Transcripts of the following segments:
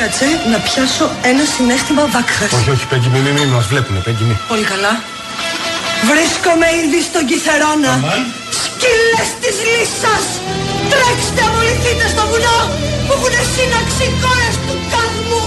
Κάτσε να πιάσω ένα συνέστημα βάκχας. Όχι, όχι, Πέγγι, μη, μας βλέπουνε, Πέγγι, μη. Πολύ καλά. Βρίσκομαι ήδη στον Κιθερώνα. Σκύλες της λύσας, τρέξτε, αμολυθείτε στο βουνό που έχουνε σύναξη κόρες του καδμού.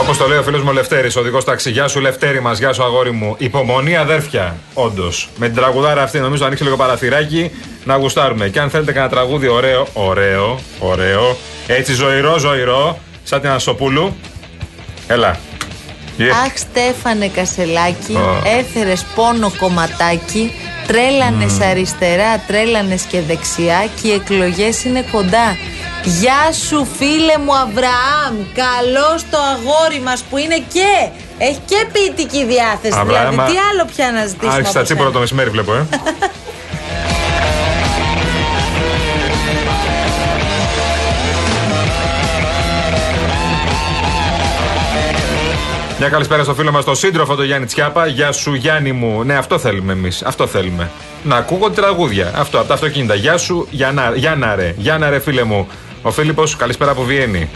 Όπως το λέει ο φίλος μου Λευτέρης, οδηγός ταξί. Γεια σου Λευτέρη μας, γεια σου αγόρι μου. Υπομονή αδέρφια, όντως. Με την τραγουδάρα αυτή νομίζω ανοίξει λίγο παραθυράκι να γουστάρουμε. Και αν θέλετε κανένα τραγούδι ωραίο, έτσι ζωηρό, σαν την Αναστασοπούλου. Έλα. Αχ Στέφανε Κασελάκη, έφερες πόνο κομματάκι. Τρέλανες αριστερά, τρέλανες και δεξιά και οι εκλογές είναι κοντά. Γεια σου φίλε μου Αβραάμ, καλό στο αγόρι μας που είναι και έχει και ποιητική διάθεση. Αβραάμ, δηλαδή τι άλλο πια να ζητήσουμε. Άρχισε τα τσίπορα το μεσημέρι βλέπω, Μια καλησπέρα στο φίλο μας, το σύντροφο, τον Γιάννη Τσιάπα. Γεια σου Γιάννη μου. Ναι, αυτό θέλουμε εμείς. Αυτό θέλουμε. Να ακούγονται τραγούδια. Αυτό, από τα αυτοκίνητα. Γεια σου Γιάννα ρε φίλε μου. Ο Φίλιππος, καλησπέρα από Βιέννη.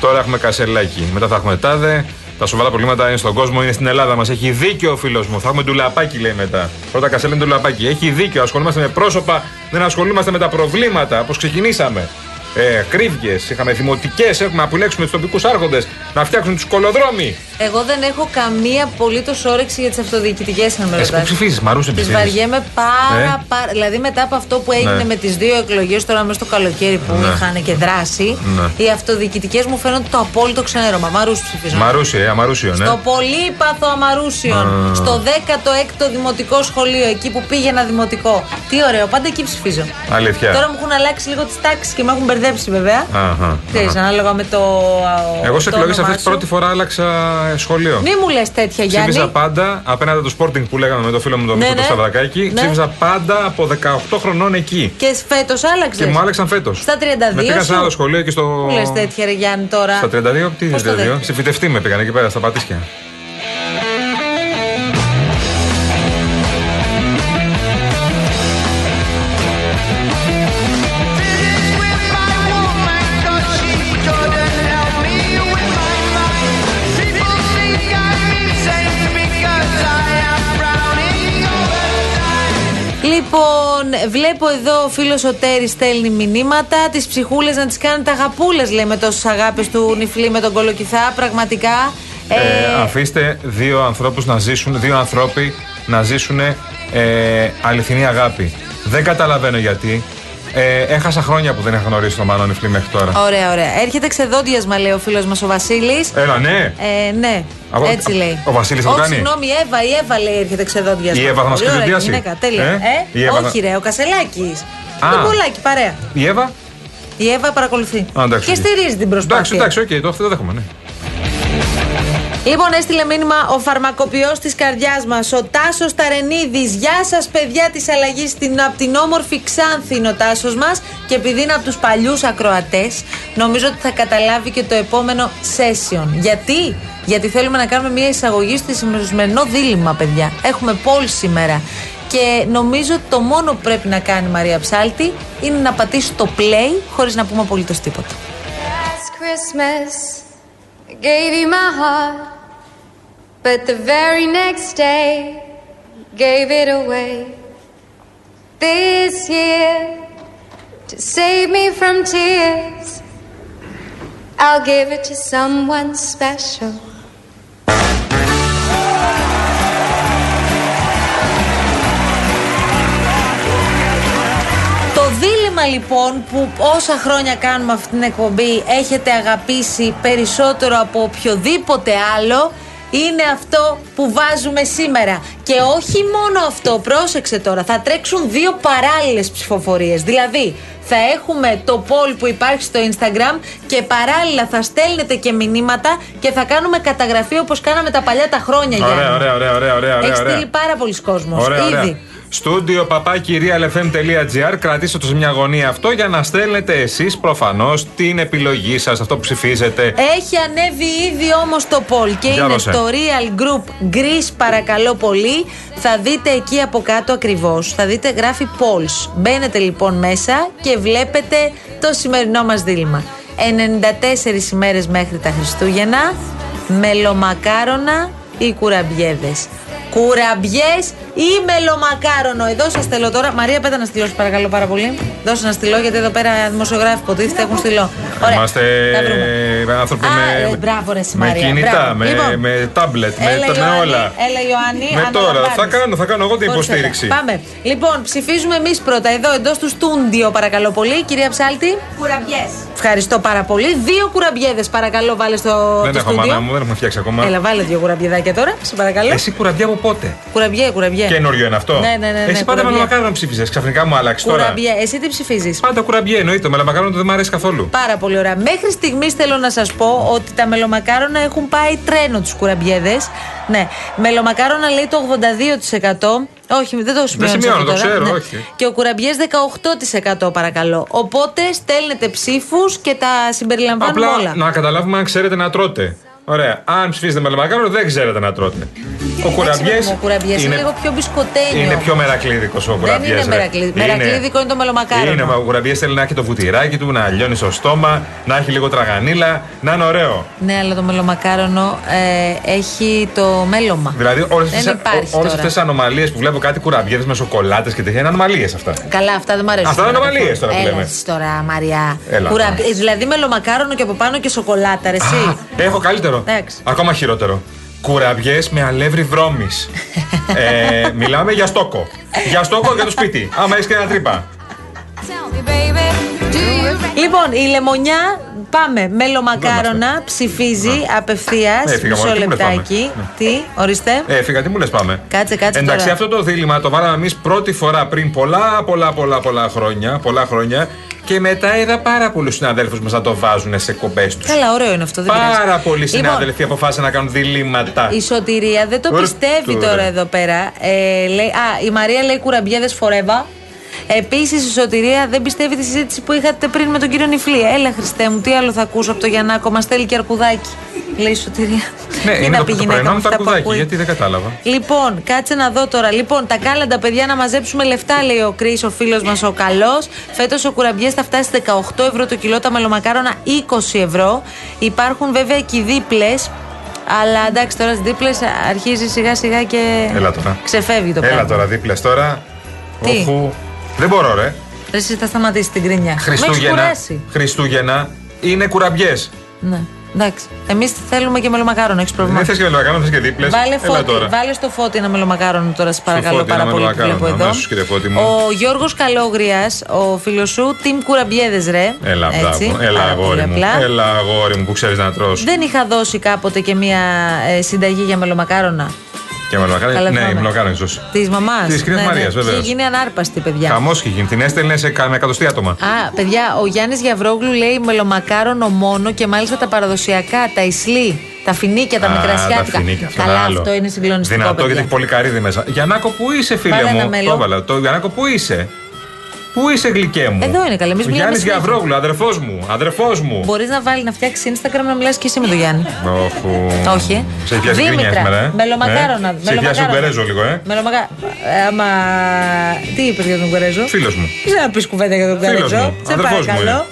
Τώρα έχουμε Κασελάκη. Μετά θα έχουμε τάδε. Τα σοβαρά προβλήματα είναι στον κόσμο, είναι στην Ελλάδα μας. Έχει δίκιο ο φίλος μου. Θα έχουμε ντουλαπάκι, λέει μετά. Πρώτα Κασελάκη, ντουλαπάκι. Έχει δίκιο. Ασχολούμαστε με πρόσωπα, δεν ασχολούμαστε με τα προβλήματα. Όπως ξεκινήσαμε. Κρύβγες, είχαμε δημοτικές, έχουμε να επιλέξουμε τους τοπικούς άρχοντες, να φτιάξουν τους κολοδρόμοι. Εγώ δεν έχω καμία απολύτως όρεξη για τις αυτοδιοικητικές, αν με ρωτάτε. Εσύ που ψηφίζεις, Μαρούσι, τις βαριέμαι πάρα. Δηλαδή, μετά από αυτό που έγινε με τις δύο εκλογές, τώρα μέσα στο καλοκαίρι που είχαν και δράση, οι αυτοδιοικητικές μου φαίνονται το απόλυτο ξενέρωμα. Μαρούσι ψηφίζω. Μαρούσι, αμαρούσιο, ναι. Στο πολύπαθο Αμαρούσιον, στο 16ο δημοτικό σχολείο, εκεί που πήγαινα δημοτικό. Τι ωραίο, πάντα εκεί ψηφίζω. Αλήθεια. Τώρα μου έχουν αλλάξει λίγο τις τάξεις και με έχουν μπερδέψει. Βέβαια. Ξέρεις, ανάλογα με το. Εγώ σε εκλογές αυτές πρώτη φορά άλλαξα σχολείο. Μη μου λες τέτοια, Γιάννη. Ψήφιζα πάντα απέναντι το sporting που λέγαμε με το φίλο μου τον Μίκο, το Σαβρακάκη. Ψήφιζα πάντα από 18 χρονών εκεί. Και φέτος άλλαξες. Και μου άλλαξαν φέτος. Στα 32. Με πήγαν σε άλλο σχολείο και στο. Μου λες τέτοια, ρε Γιάννη, τώρα. Στα 32, τι 32. Σε φοιτευτή με πήγαν εκεί πέρα στα Πατήσια. Λοιπόν, βλέπω εδώ ο φίλος ο Τέρη στέλνει μηνύματα. Τις ψυχούλες να τις κάνετε αγαπούλες, λέει, με τόσες αγάπες του νυφλή με τον Κολοκυθά. Πραγματικά. Αφήστε δύο άνθρωποι να ζήσουν αληθινή αγάπη. Δεν καταλαβαίνω γιατί. Έχασα χρόνια που δεν είχα γνωρίσει τον Μάνο Νυφλή μέχρι τώρα. Ωραία. Έρχεται ξεδόντιασμα, λέει ο φίλος μας ο Βασίλης. Έλα, ναι. Ναι. Έτσι λέει. Ο Βασίλης το κάνει. Συγγνώμη, η Εύα λέει έρχεται ξεδόντιασμα. Η Εύα θα μας ξεδόντιασει. Όχι, ρε, ο Κασελάκης. Τον Πολάκη, παρέα. Η Εύα παρακολουθεί. Και στηρίζει την προσπάθεια. Εντάξει, το δέχομαι, ναι. Λοιπόν, έστειλε μήνυμα ο φαρμακοποιός της καρδιάς μας, ο Τάσος Ταρενίδης. Γεια σας, παιδιά της αλλαγής, από την όμορφη Ξάνθη είναι ο Τάσος μας. Και επειδή είναι από τους παλιούς ακροατές, νομίζω ότι θα καταλάβει και το επόμενο session. Γιατί θέλουμε να κάνουμε μια εισαγωγή στη σημερινό δίλημμα, παιδιά. Έχουμε πόλη σήμερα. Και νομίζω ότι το μόνο που πρέπει να κάνει η Μαρία Ψάλτη είναι να πατήσει το play χωρίς να πούμε απολύτως τίποτα. I gave you my heart, but the very next day gave it away. This year, to save me from tears, I'll give it to someone special. θέμα λοιπόν που όσα χρόνια κάνουμε αυτή την εκπομπή έχετε αγαπήσει περισσότερο από οποιοδήποτε άλλο είναι αυτό που βάζουμε σήμερα. Και όχι μόνο αυτό, πρόσεξε τώρα, θα τρέξουν δύο παράλληλες ψηφοφορίες. Δηλαδή θα έχουμε το poll που υπάρχει στο Instagram και παράλληλα θα στέλνετε και μηνύματα και θα κάνουμε καταγραφή όπως κάναμε τα παλιά τα χρόνια. Ωραία, ωραία. Έχει στείλει πάρα πολλοί κόσμος ήδη. Στούντιο παπάκι realfm.gr. Κρατήστε το σε μια γωνία αυτό για να στέλνετε εσείς προφανώς την επιλογή σας, αυτό που ψηφίζετε. Έχει ανέβει ήδη όμως το poll και είναι στο Real Group Greece, παρακαλώ πολύ. Θα δείτε εκεί από κάτω ακριβώς, θα δείτε γράφει polls. Μπαίνετε λοιπόν μέσα και βλέπετε το σημερινό μας δίλημμα. 94 ημέρες μέχρι τα Χριστούγεννα, μελομακάρονα ή κουραμπιέδες. Κουραμπιές ή μελομακάρονο. Εδώ σας στέλνω τώρα. Μαρία, πέτα να στείλω, σας παρακαλώ πάρα πολύ. Δώσε να στείλω, γιατί εδώ πέρα δημοσιογράφοι υποτίθεται έχουν στείλω. Ωραία. Είμαστε άνθρωποι με κινητά, με τάμπλετ, με όλα. Έλα, Ιωάννη. Με τώρα. Θα κάνω εγώ την υποστήριξη. Πάμε. Λοιπόν, ψηφίζουμε εμείς πρώτα εδώ εντός του στούντιο, παρακαλώ πολύ. Κυρία Ψάλτη. Κουραμπιές. Ευχαριστώ πάρα πολύ. Δύο κουραμπιέδες, παρακαλώ, βάλε στο. Δεν έχω μάνα μου, δεν έχουμε φτιάξει ακόμα. Έλα, βάλε δύο κουραμπιεδάκια τώρα, σε παρακαλώ. Εσύ κουραμπιά από πότε? Κουραμπιέ. Καινούριο είναι αυτό. Ναι. Εσύ πάντα μελομακάρονο ψήφιζες. Ξαφνικά μου άλλαξε τώρα. Κουραμπιέ, εσύ τι ψηφίζεις? Πάντα κουραμπιέ, εννοείται. Το μελομακάρονο δεν μου αρέσει καθόλου. Πάρα πολύ ωραία. Μέχρι στιγμής θέλω να σας πω ότι τα μελομακάρονα έχουν πάει τρένο τους κουραμπιέδες. Ναι. Μελομακάρονα λέει το 82%. Όχι, δεν το σημειώνω. Δεν σημειώνω, το ξέρω, ναι. Όχι. Και ο κουραμπιές 18%, παρακαλώ. Οπότε στέλνετε ψήφους και τα συμπεριλαμβάνουμε όλα. Να καταλάβουμε αν ξέρετε να τρώτε. Ωραία. Αν ψηφίζετε μελομακάρονα, δεν ξέρετε να τρώτε. Ο κουραμπιές είναι λίγο πιο μπισκοτένιο. Είναι πιο μερακλίδικος ο κουραμπιές. Δεν είναι μερακλίδικο, είναι το μελομακάρονα. Είναι, ο κουραμπιές θέλει να έχει το βουτυράκι του, να λιώνει στο στόμα, να έχει λίγο τραγανίλα, να είναι ωραίο. Ναι, αλλά το μελομακάρονο έχει το μέλωμα. Δηλαδή, όλες αυτές τις ανομαλίες που βλέπω, κάτι κουραμπιέδες με σοκολάτες και τέτοια, είναι ανομαλίες αυτά. Καλά, αυτά δεν μου αρέσουν. Αυτά είναι ανομαλίες τώρα που λέμε. Τώρα, Μαριά. Δηλαδή, μελομακάρονο και από πάνω και σοκολάτα, εσύ. Έχω καλύτερο. Ακόμα χειρότερο. Κουραμπιές με αλεύρι βρώμης. Μιλάμε για στόκο. Για στόκο για το σπίτι. Άμα έχεις και ένα τρύπα. Λοιπόν, η λεμονιά, πάμε. Μελομακάρονα ψηφίζει απευθείας. Μισό λεπτάκι. Τι, ορίστε. Έφυγα, τι μου λες πάμε. Κάτσε. Εντάξει, τώρα. Αυτό το δίλημμα το βάλαμε εμείς πρώτη φορά πριν πολλά χρόνια. Πολλά χρόνια. Και μετά είδα πάρα πολλούς συναδέλφους μας να το βάζουν σε εκπομπές τους. Καλά, ωραίο είναι αυτό. Πάρα πολλοί συνάδελφοι αποφάσισαν να κάνουν διλήμματα. Η Σωτηρία δεν το πιστεύει τώρα εδώ πέρα. Η Μαρία λέει κουραμπιέδες φορέβα. Επίσης η Σωτηρία δεν πιστεύει τη συζήτηση που είχατε πριν με τον κύριο Νιφλή. Έλα, Χριστέ μου, τι άλλο θα ακούσω από το Γιαννάκο? Μας θέλει και αρκουδάκι, λέει η Σωτηρία. Ναι, είναι να το πρωινό με τα αρκουδάκι, γιατί δεν κατάλαβα. Λοιπόν, κάτσε να δω τώρα. Λοιπόν, τα κάλαντα, παιδιά, να μαζέψουμε λεφτά, λέει ο Κρίς, ο φίλος μας ο καλός. Φέτος ο κουραμπιές θα φτάσει 18 ευρώ το κιλό, τα μελομακάρονα 20 ευρώ. Υπάρχουν βέβαια και δίπλες. Αλλά εντάξει, τώρα στις δίπλες αρχίζει σιγά σιγά και ξεφεύγει το πράγμα. Έλα τώρα, δίπλες τώρα. Όχου. Δεν μπορώ, ρε. Εσύ θα σταματήσει την κρίνια. Χριστούγεννα είναι κουραμπιές. Ναι, εντάξει. Εμείς θέλουμε και μελομακάρονο, έχεις πρόβλημα. Δεν θες και μελομακάρονο, θες και δίπλες. Βάλε στο Φώτη ένα μελομακάρονο τώρα, σας παρακαλώ πάρα πολύ. Που βλέπω εδώ. Αμέσως, ο Γιώργος Καλόγριας, ο φίλος σου, team κουραμπιέδες, ρε. Έλα, αγόρι μου που ξέρεις να τρως. Δεν είχα δώσει κάποτε και μία συνταγή για μελομακάρονα. Και μελομακάρονα, ναι, μελομακάρονα ίσως. Της μαμάς. Της κυρίας Μαρίας, βέβαια. Είχε γίνει ανάρπαστη, παιδιά. Χαμός είχε γίνει. Την έστελνε σε 100 άτομα. Α, παιδιά, ο Γιάννης Γιαβρόγλου λέει μελομακάρονο μόνο και μάλιστα τα παραδοσιακά, τα ισλί, τα φινίκια, τα μικρασιάτικα. Καλά, αυτό είναι συγκλονιστικό. Δυνατό, παιδιά, γιατί έχει πολύ καρύδι μέσα. Γιαννάκο, πού είσαι, φίλε μου? Το Γιαννάκο, πού είσαι? Πού είσαι, γλυκέ μου? Εδώ είναι καλά. Εμείς μιλάμε. Γιάννης Γιαβρόγλου, αδερφός μου. Μπορείς να βάλει να φτιάξει Instagram να μιλάς και εσύ με τον Γιάννη. Όχι. Σε πιάσει γκρίνια σήμερα. Μελομακάρονα. Σε πιάσει Γουγκαρέζο λίγο, Άμα. Τι είπες για τον Γουγκαρέζο? Φίλος μου. Δεν ξέρω να πεις κουβέντα για τον Γουγκαρέζο. Σε παρακαλώ.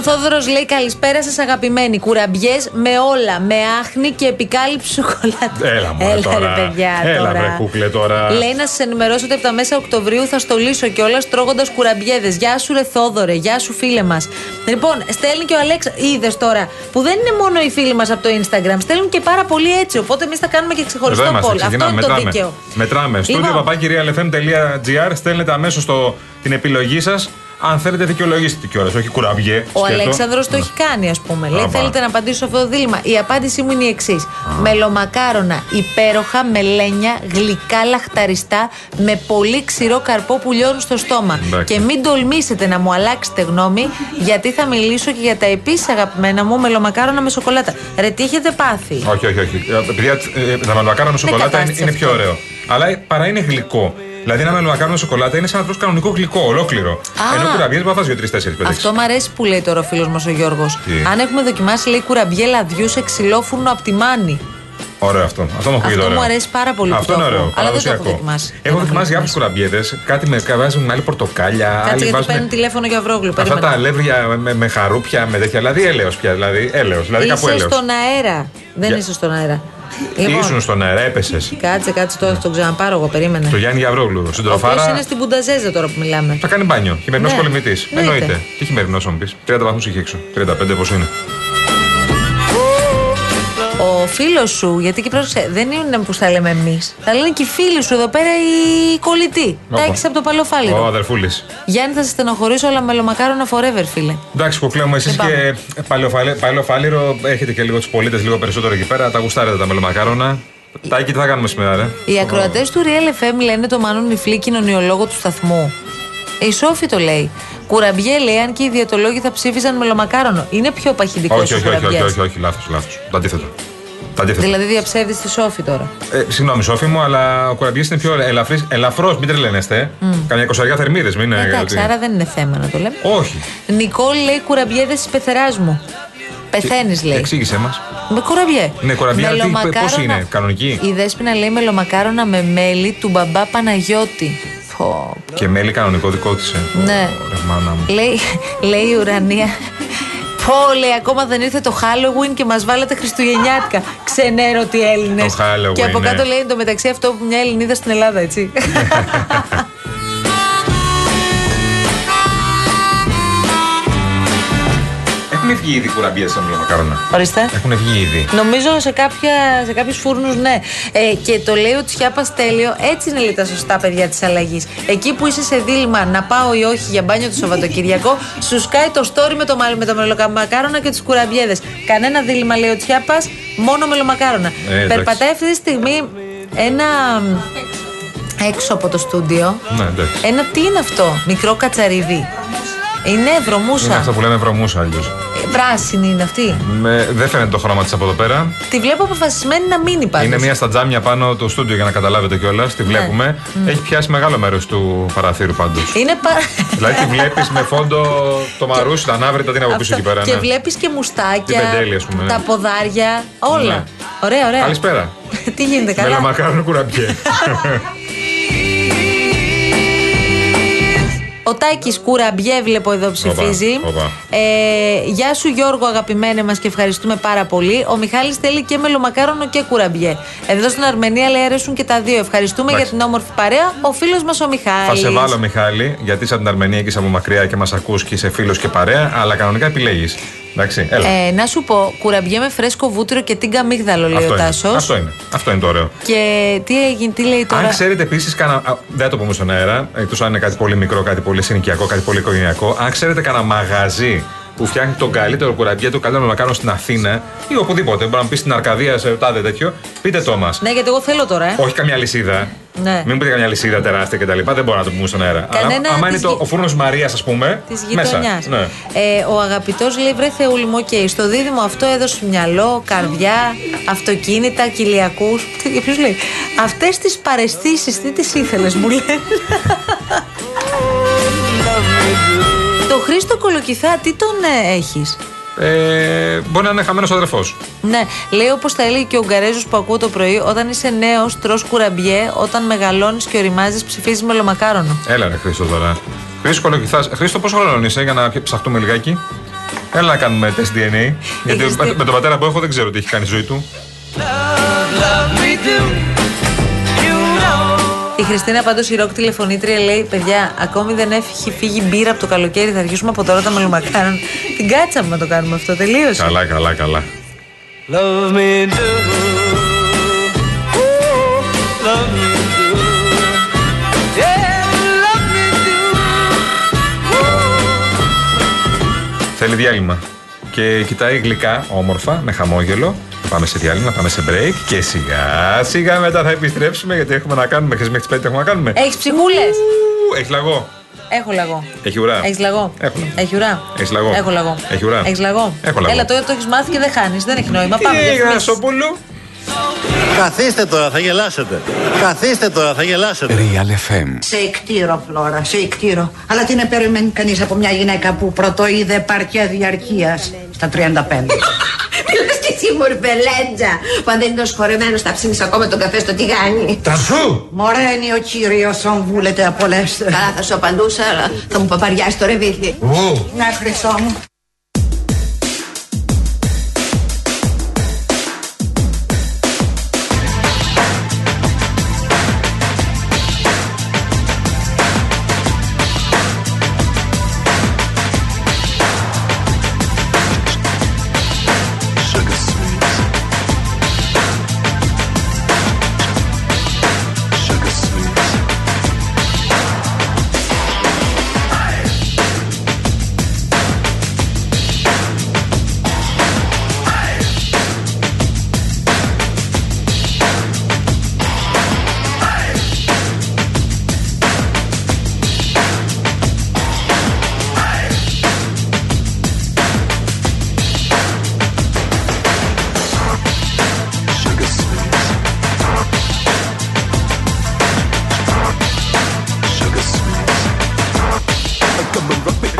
ο Θόδωρος λέει καλησπέρα σας αγαπημένοι. Κουραμπιές με όλα, με άχνη και επικάλυψη σοκολάτα. Έλα μου, έλα τώρα. Ρε παιδιά, έλα τώρα. Βρε κούκλε τώρα. Λέει να σας ενημερώσω ότι από τα μέσα Οκτωβρίου θα στολίσω κιόλας τρώγοντας κουραμπιέδες. Γεια σου ρε Θόδωρε, γεια σου φίλε μας. Λοιπόν, στέλνει και ο Αλέξανδρος. Είδες τώρα που δεν είναι μόνο οι φίλοι μας από το Instagram, στέλνουν και πάρα πολύ έτσι. Οπότε εμείς θα κάνουμε και ξεχωριστό poll. Αυτό είναι μετράμε, το δίκαιο. Μετράμε. Λοιπόν, στο παπάκι realfm.gr στέλνετε αμέσως την επιλογή σας. Αν θέλετε, δικαιολογήστε κιόλας, όχι κουραμπιέ. Ο Αλέξανδρος το έχει κάνει, ας πούμε. Λέει: θέλετε να απαντήσω σε αυτό το δίλημα. Η απάντησή μου είναι η εξής. Μελομακάρονα, υπέροχα, μελένια, γλυκά, λαχταριστά, με πολύ ξηρό καρπό που λιώνουν στο στόμα. Και μην τολμήσετε να μου αλλάξετε γνώμη, γιατί θα μιλήσω και για τα επίσης αγαπημένα μου μελομακάρονα με σοκολάτα. Ρε, τι έχετε πάθη. Όχι, όχι, όχι. Τα μελομακάρονα με σοκολάτα είναι πιο ωραίο. Αλλά παρά είναι γλυκό. Δηλαδή, ένα μελομακάρονα σοκολάτα είναι σαν να τρως κανονικό γλυκό, ολόκληρο. Ενώ κουραμπιές μπορεί να φας 2, 3, 4, 5. Αυτό μου αρέσει που λέει τώρα ο φίλος μας ο Γιώργος. Αν έχουμε δοκιμάσει, λέει κουραμπιέ λαδιού σε ξυλόφουρνο από τη Μάνη. Ωραίο αυτό. Αυτό μου αρέσει πάρα πολύ. Αυτό είναι ωραίο. Αλλά δεν το έχω δοκιμάσει. Έχω δοκιμάσει κάποιες κουραμπιέδες. Κάτι με βάζουν άλλη πορτοκάλια. Κάτσε γιατί παίρνει τηλέφωνο για Γιαβρόγλου. Αυτά τα αλεύρια με χαρούπια, με τέτοια. Δηλαδή, έλεος πια. Είσαι στον αέρα. Δεν είσαι στον αέρα. Λοιπόν, ήσουν στον αέρα, έπεσες. Κάτσε τώρα, θα τον ξαναπάρω εγώ, περίμενε. Το Γιάννη Γιαβρόγλου, συντροφάρα. Ποιος είναι στην Πουνταζέζα τώρα που μιλάμε. Θα κάνει μπάνιο, χειμερινός κολυμβητής. Εννοείται. Τι χειμερινός θα μου πεις, 30 βαθμούς είχε έξω, 35 πώς είναι. Ο φίλος σου, γιατί εκεί πρόσεξε, δεν είναι που θα λέμε εμείς. Θα λένε και οι φίλοι σου εδώ πέρα οι κολλητοί. Τα έχεις από το παλαιοφάλιρο. Ο αδερφούλης. Γιάννη, θα σε στενοχωρήσω, αλλά μελομακάρονα forever, φίλε. Εντάξει, κοκλέ μου, εσείς και παλαιοφάλιρο έχετε και λίγο τους πολίτες λίγο περισσότερο εκεί πέρα. Τα γουστάρετε τα μελομακάρονα. Τάκι, τι θα κάνουμε σήμερα, ρε. Οι ακροατές του Real FM λένε το Μάνον Μιφλή, κοινωνιολόγο του σταθμού. Η Σόφη το λέει. Κουραμπιέ λέει, αν και οι διαιτολόγοι θα ψήφιζαν μελομακάρονο. Είναι πιο παχυντικό. Όχι, λάθος. Το αντίθετο. Δηλαδή διαψεύδεις τη Σόφη τώρα. Συγγνώμη, Σόφη μου, αλλά ο κουραμπιές είναι πιο ελαφρώς, μην τρελαίνεστε. Καμιά 20 θερμίδες, μην είναι. Εντάξει, άρα δεν είναι θέμα να το λέμε. Όχι. Νικόλ λέει κουραμπιέδες της πεθεράς μου. Πεθαίνεις, λέει. Εξήγησέ μας. Με κουραμπιέ. Ναι, κουραμπιέ, πώς είναι, κανονική. Η Δέσποινα λέει μελομακάρονα με μέλι του μπαμπά Παναγιώτη. Και μέλι κανονικό δικό της. Ναι. Λέει η Ουρανία. Λέει, ακόμα δεν ήρθε το Halloween και μας βάλατε χριστουγεννιάτικα. Ξενέρωτοι Έλληνες. Το Halloween. Και από κάτω λέει εντωμεταξύ αυτό που μια Ελληνίδα στην Ελλάδα, έτσι. Έχουν βγει ήδη κουραμπιές στα μελομακάρονα. Ορίστε. Έχουν βγει ήδη. Νομίζω σε κάποιους φούρνους, ναι. Και το λέει ο Τσιάπα τέλειο, έτσι είναι λέει τα σωστά παιδιά της αλλαγής. Εκεί που είσαι σε δίλημα να πάω ή όχι για μπάνιο το Σαββατοκυριακό, σου σκάει το story με τα μελομακάρονα και τις κουραμπιέδες. Κανένα δίλημα, λέει ο Τσιάπα, μόνο μελομακάρονα. Περπατάει αυτή τη στιγμή ένα. Έξω από το στούντιο. Ναι, ένα τι είναι αυτό, μικρό κατσαριδί. Είναι βρωμούσα. Είναι αυτά που λέμε βρωμούσα αλλιώς. Πράσινη είναι αυτή. Δεν φαίνεται το χρώμα της από εδώ πέρα. Τη βλέπω αποφασισμένη να μείνει πάντως. Είναι μία στα τζάμια πάνω το στούντιο για να καταλάβετε κιόλας. Τη βλέπουμε. Ναι. Έχει πιάσει μεγάλο μέρος του παραθύρου πάντως. Είναι δηλαδή τη βλέπεις με φόντο το Μαρούσι, τα ανάβρητα, την από πίσω εκεί πέρα. Και βλέπεις και μουστάκια. Πεντέλη, ας πούμε, τα ποδάρια. Όλα. Ναι. Ωραία, ωραία. Καλησπέρα. Τι γίνεται, καλά. Μελομακάρονα κουραμπιέ. Ο Τάκης κουραμπιέ βλέπω εδώ ψηφίζει. Γεια σου Γιώργο αγαπημένε μας και ευχαριστούμε πάρα πολύ. Ο Μιχάλης θέλει και μελομακάρονο και κουραμπιέ. Εδώ στην Αρμενία λέει αρέσουν και τα δύο. Ευχαριστούμε για την όμορφη παρέα. Ο φίλος μας ο Μιχάλης. Θα σε βάλω Μιχάλη, γιατί είσαι από την Αρμενία και είσαι από μακριά και μας ακούς και είσαι φίλος και παρέα, αλλά κανονικά επιλέγεις. Εντάξει, να σου πω, κουραμπιέ με φρέσκο βούτυρο και τίγκα μίγδαλο, λέει ο Τάσος. Αυτό είναι το ωραίο. Και τι λέει τώρα. Αν ξέρετε επίσης, δεν το πούμε στον αέρα, εκτός αν είναι κάτι πολύ μικρό, κάτι πολύ συνοικιακό, κάτι πολύ οικογενειακό, αν ξέρετε κανένα μαγαζί που φτιάχνει τον καλύτερο κουραμπιέ, το καλύτερο να κάνω στην Αθήνα ή οπουδήποτε. Μπορεί να πει στην Αρκαδία, σε τάδε τέτοιο, πείτε το μας. Ναι, γιατί εγώ θέλω τώρα. Όχι καμιά λυσίδα. Ναι. Μην πείτε καμιά λυσίδα τεράστια κτλ. Δεν μπορώ να το πούμε στον αέρα. Άμα είναι ο φούρνος Μαρίας, ας πούμε. Της γειτονιάς. Ναι. Ο αγαπητός λέει: βρε Θεούλη μου, okay, στο δίδυμο αυτό έδωσε μυαλό, καρδιά, αυτοκίνητα, κοιλιακούς. Ποιος λέει. Αυτές τις παρεστήσεις, τι τις ήθελες, μου λένε. Το Χρήστο Κολοκυθά, τι τον έχεις. Μπορεί να είναι χαμένος αδερφός. Ναι, λέει όπως τα έλεγε και ο Γουγκαρέζος που ακούω το πρωί, όταν είσαι νέος τρως κουραμπιέ, όταν μεγαλώνεις και οριμάζεις ψηφίζεις μελομακάρονο. Έλα ρε Χρήστο τώρα. Χρήστο Κολοκυθάς. Χρήστο, πόσο χρονών είσαι για να ψαχτούμε λιγάκι. Έλα να κάνουμε τεστ DNA. Γιατί με τον πατέρα που έχω δεν ξέρω τι έχει κάνει η ζωή του. Η Χριστίνα πάντως η ροκ τηλεφωνήτρια λέει: Παιδιά, ακόμη δεν έχει φύγει μπύρα από το καλοκαίρι. Θα αρχίσουμε από τώρα τα μελομακάρων. Την κάτσαμε να το κάνουμε αυτό. Τελείωσε. Καλά, καλά, καλά. Love me do. Love me do. Yeah, love me do. Θέλει διάλειμμα. Και κοιτάει γλυκά, όμορφα, με χαμόγελο. Πάμε σε διάλειμμα, πάμε σε break και σιγά σιγά μετά θα επιστρέψουμε γιατί έχουμε να κάνουμε. Χθες μέχρι τις 5 έχουμε να κάνουμε. Έχεις ψυχούλες. Έχεις λαγό. Έχω λαγό. Έχει ουρά. Έχεις λαγό. Έχει ουρά. Έχεις λαγό. Έχω λαγό. Έχει ουρά. Έχεις λαγό. Έχω λαγό. Έλα, τώρα το έχεις μάθει και δεν χάνεις. Δεν έχει νόημα. Πάμε. Αναστασοπούλου. Καθίστε τώρα, θα γελάσετε. Καθίστε τώρα, θα γελάσετε. Real FM. Σε εκτήρω, Φλόρα, σε εκτήρω. Αλλά τι να περιμένει κανείς από μια γυναίκα που πρωτοείδε παρκέ διαρκείας στα 35. Μουρβελέτζα, που αν δεν είναι σχορεμένος θα ψήνεις ακόμα τον καφέ στο τηγάνι. Τα σου! Μωρένει ο κύριος, αν βούλετε από λες. Καλά θα σου απαντούσα, αλλά θα μου παπαριάσει το ρεβίχι. Να χρυσό μου.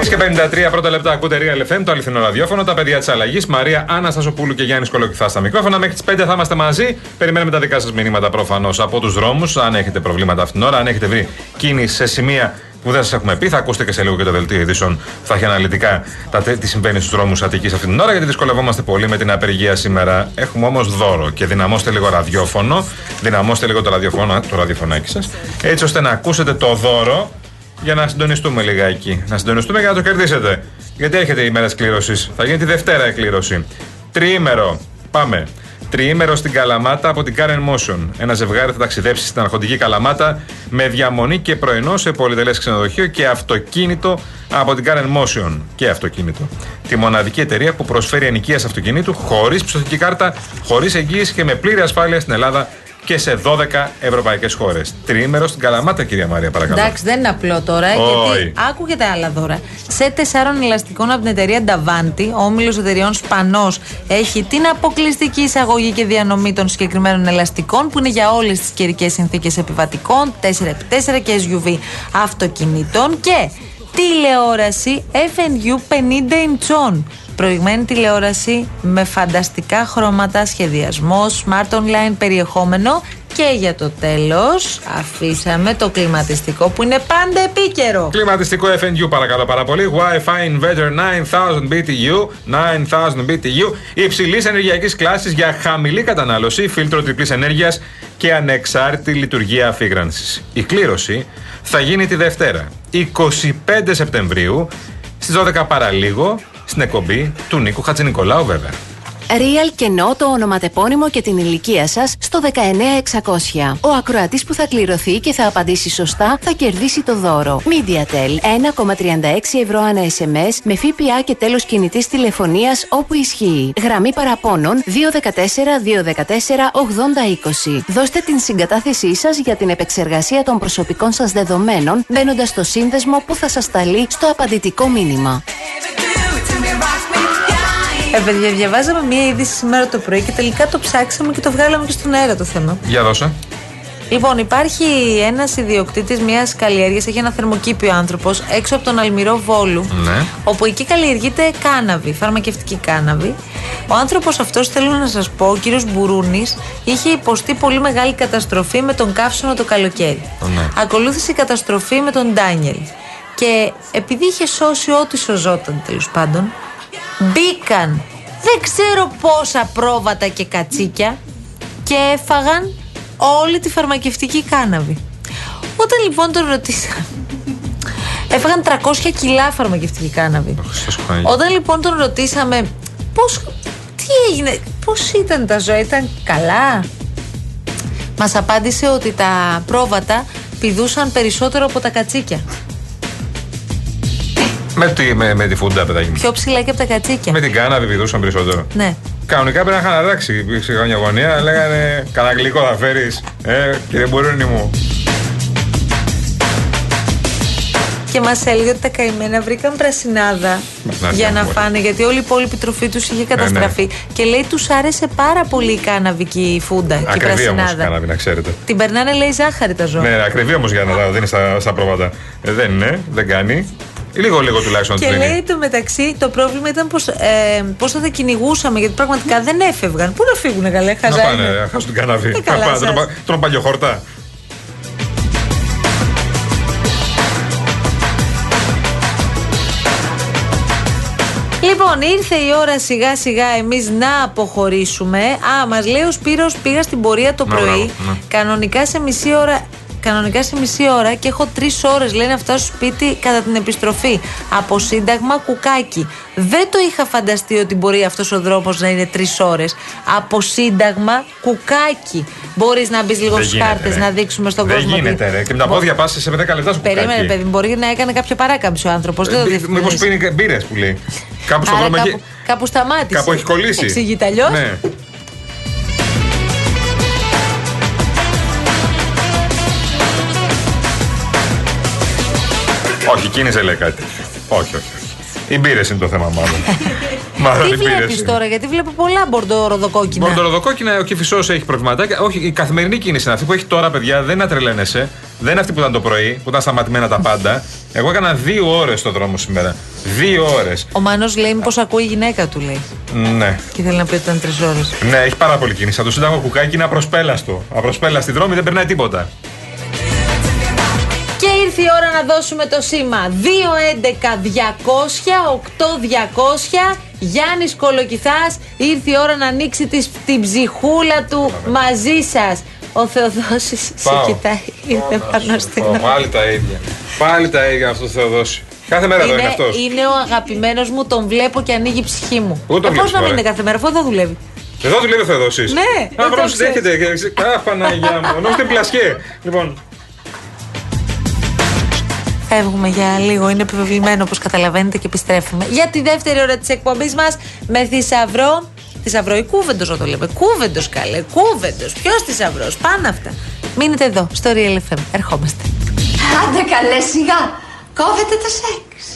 Και 53 πρώτα λεπτά ακούτε Real FM, το αληθινό ραδιόφωνο, τα παιδιά της αλλαγής, Μαρία, Αναστασοπούλου και Γιάννης Κολοκυθά στα μικρόφωνα. Μέχρι τις 5 θα είμαστε μαζί. Περιμένουμε τα δικά σας μηνύματα προφανώς από τους δρόμους. Αν έχετε προβλήματα αυτήν την ώρα, αν έχετε βρει κίνηση σε σημεία που δεν σας έχουμε πει, θα ακούσετε και σε λίγο και το δελτίο ειδήσεων. Θα έχει αναλυτικά τι συμβαίνει στους δρόμους Αττικής αυτήν την ώρα, γιατί δυσκολευόμαστε πολύ με την απεργία σήμερα. Έχουμε όμως δώρο και δυναμώστε λίγο ραδιόφωνο, δυναμώστε λίγο το ραδιοφωνάκι σας, έτσι ώστε να ακούσετε το δώρο. Για να συντονιστούμε λιγάκι. Να συντονιστούμε για να το κερδίσετε. Γιατί έρχεται η μέρα της κλήρωσης. Θα γίνει τη Δευτέρα η κλήρωση. Τριήμερο. Πάμε. Τριήμερο στην Καλαμάτα από την Karen Motion. Ένα ζευγάρι θα ταξιδέψει στην αρχοντική Καλαμάτα με διαμονή και πρωινό σε πολυτελές ξενοδοχείο και αυτοκίνητο από την Karen Motion. Και αυτοκίνητο. Τη μοναδική εταιρεία που προσφέρει ενοικίαση αυτοκινήτου χωρίς πιστωτική κάρτα, χωρίς εγγύηση και με πλήρη ασφάλεια στην Ελλάδα. Και σε 12 ευρωπαϊκές χώρες. Τριήμερο στην Καλαμάτα, κυρία Μαρία, παρακαλώ. Εντάξει, δεν είναι απλό τώρα, γιατί άκουγε άλλα δώρα. Σε 4 ελαστικών από την εταιρεία Νταβάντι, ο όμιλος εταιρεών Σπανός έχει την αποκλειστική εισαγωγή και διανομή των συγκεκριμένων ελαστικών, που είναι για όλες τις καιρικές συνθήκες επιβατικών, 4x4 και SUV αυτοκινήτων και τηλεόραση FNU 50 inch. Προηγμένη τηλεόραση με φανταστικά χρώματα, σχεδιασμό, smart online περιεχόμενο και για το τέλος αφήσαμε το κλιματιστικό που είναι πάντα επίκαιρο. Κλιματιστικό FNU παρακαλώ πάρα πολύ. Wi-Fi Inverter 9000 BTU, 9000 BTU υψηλής ενεργειακής κλάσης για χαμηλή κατανάλωση, φίλτρο τριπλής ενέργειας και ανεξάρτητη λειτουργία αφήγρανσης. Η κλήρωση θα γίνει τη Δευτέρα, 25 Σεπτεμβρίου στις 12 παραλίγο. Στην εκπομπή του Νίκου Χατζηνικολάου, βέβαια. Real κενό το ονοματεπώνυμο και την ηλικία σας στο 19600. Ο ακροατής που θα κληρωθεί και θα απαντήσει σωστά θα κερδίσει το δώρο. MediaTel 1,36€ ανά SMS με ΦΠΑ και τέλος κινητής τηλεφωνίας όπου ισχύει. Γραμμή παραπώνων 214-214-8020. Δώστε την συγκατάθεσή σας για την επεξεργασία των προσωπικών σας δεδομένων μπαίνοντας στο σύνδεσμο που θα σας σταλεί στο απαντητικό μήνυμα. Παιδιά, διαβάζαμε μία είδηση σήμερα το πρωί και τελικά το ψάξαμε και το βγάλαμε και στον αέρα το θέμα. Για δώσε. Λοιπόν, υπάρχει ένας ιδιοκτήτης μιας καλλιέργειας, έχει ένα θερμοκήπιο άνθρωπος έξω από τον Αλμυρό Βόλου, ναι. Όπου εκεί καλλιεργείται κάναβη, φαρμακευτική κάναβη. Ο άνθρωπος αυτός, θέλω να σας πω, ο κύριος Μπουρούνης, είχε υποστεί πολύ μεγάλη καταστροφή με τον καύσωνα το καλοκαίρι. Ναι. Ακολούθησε η καταστροφή με τον Ντάνιελ. Και επειδή είχε σώσει ό,τι σωζόταν τέλος πάντων, Μπήκαν δεν ξέρω πόσα πρόβατα και κατσίκια και έφαγαν όλη τη φαρμακευτική κάναβη. Όταν λοιπόν τον ρωτήσαμε, έφαγαν 300 κιλά φαρμακευτική κάναβη. Όταν λοιπόν τον ρωτήσαμε τι έγινε, πώς ήταν τα ζώα, ήταν καλά, μας απάντησε ότι τα πρόβατα πηδούσαν περισσότερο από τα κατσίκια. Με τη φούντα, παιδάκι. Πιο ψηλά και από τα κατσίκια. Με την κάναβη πηδούσαν περισσότερο. Ναι. Κανονικά πρέπει να είχαν αλλάξει. Υπήρξε καμιά γωνία, λέγανε κανένα γλυκό θα φέρεις. Κύριε Μπορούνι μου. Και μας έλεγε ότι τα καημένα βρήκαν πρασινάδα για να φάνε, γιατί όλη η υπόλοιπη τροφή τους είχε καταστραφεί. Ναι, ναι. Και λέει τους άρεσε πάρα πολύ η κάναβικη φούντα. Ακριβή όμως η κάναβη, να ξέρετε. Την περνάνε, λέει, ζάχαρη τα ζώα. Ναι, ακριβή όμως για να τα δίνει στα πρόβατα. Δεν είναι, δεν κάνει. Λίγο τουλάχιστον. Και λέει το μεταξύ το πρόβλημα ήταν πως θα τα κυνηγούσαμε, γιατί πραγματικά δεν έφευγαν. Πού να φύγουνε, καλέ, χαζά. Να πάνε, χάσουν την καναβή. Τρώνε παλιοχόρτα. Λοιπόν, ήρθε η ώρα σιγά σιγά εμείς να αποχωρήσουμε. Α, μας λέει ο Σπύρος, πήγα στην πορεία το πρωί. Κανονικά σε μισή ώρα και έχω 3 ώρες, λέει, να φτάσω σπίτι κατά την επιστροφή. Από Σύνταγμα Κουκάκι. Δεν το είχα φανταστεί ότι μπορεί αυτός ο δρόμος να είναι 3 ώρες. Από Σύνταγμα Κουκάκι. Μπορείς να μπεις λίγο στους χάρτες να δείξουμε στον κόσμο. Δεν γίνεται, ρε. Και με τα πόδια πας σε 10 λεπτά σου. Περίμενε, παιδί, μπορεί να έκανε κάποια παράκαμψη ο άνθρωπος. Μήπως πίνει μπύρες που λέει. Κάπου στον δρόμο εκεί. Κάπου σταμάτησε. Κάπου έχει κολλήσει. Εξηγείται αλλιώς. Όχι, κίνησε, λέει, κάτι. Όχι. Οι μπύρες είναι το θέμα, μάλλον. Τι βλέπεις τώρα, γιατί βλέπω πολλά μπορντοροδοκόκκινα. Μπορντοροδοκόκκινα, ο Κηφισός έχει προβληματάκια. Όχι, η καθημερινή κίνηση είναι αυτή που έχει τώρα, παιδιά, δεν να τρελαίνεσαι. Δεν είναι αυτή που ήταν το πρωί, που ήταν σταματημένα τα πάντα. Εγώ έκανα 2 ώρες στον δρόμο σήμερα. 2 ώρες. Ο Μάνος λέει μήπως ακούει η γυναίκα του, λέει. Ναι. Και θέλει να πει ότι ήταν 3 ώρες. Ναι, έχει πάρα πολύ κίνηση. Το Σύνταγμα Κουκάκι είναι απροσπέλαστο. Απροσπέλαστη δρόμη, δεν περνάει τίποτα. Και ήρθε η ώρα να δώσουμε το σήμα. 2-11-200-8-200. Γιάννης Κολοκυθάς, ήρθε η ώρα να ανοίξει την ψυχούλα του μαζί σας. Ο Θεοδόσης σε κοιτάει. Ήρθε πάνω στην ώρα. Πάλι τα ίδια αυτό το Θεοδόση. Κάθε μέρα εδώ είναι αυτός. Είναι ο αγαπημένος μου, τον βλέπω και ανοίγει η ψυχή μου. Πώς να μην είναι κάθε μέρα, αφού δεν δουλεύει. Εδώ δουλεύει ο Θεοδόσης. Ναι, να προσέχετε. Αχ, Παναγιά μου. Νόμιζα πλασιέ. Λοιπόν. Φεύγουμε για λίγο, είναι επιβεβλημένο όπως καταλαβαίνετε και επιστρέφουμε για τη δεύτερη ώρα της εκπομπής μας με θησαυρό. Θησαυρό, κούβεντος να το λέμε. Κούβεντος, καλέ, κούβεντος. Ποιος θησαυρός, πάνω αυτά. Μείνετε εδώ, στο Real FM. Ερχόμαστε. Άντε καλέ, σιγά. Κόβετε το σεξ.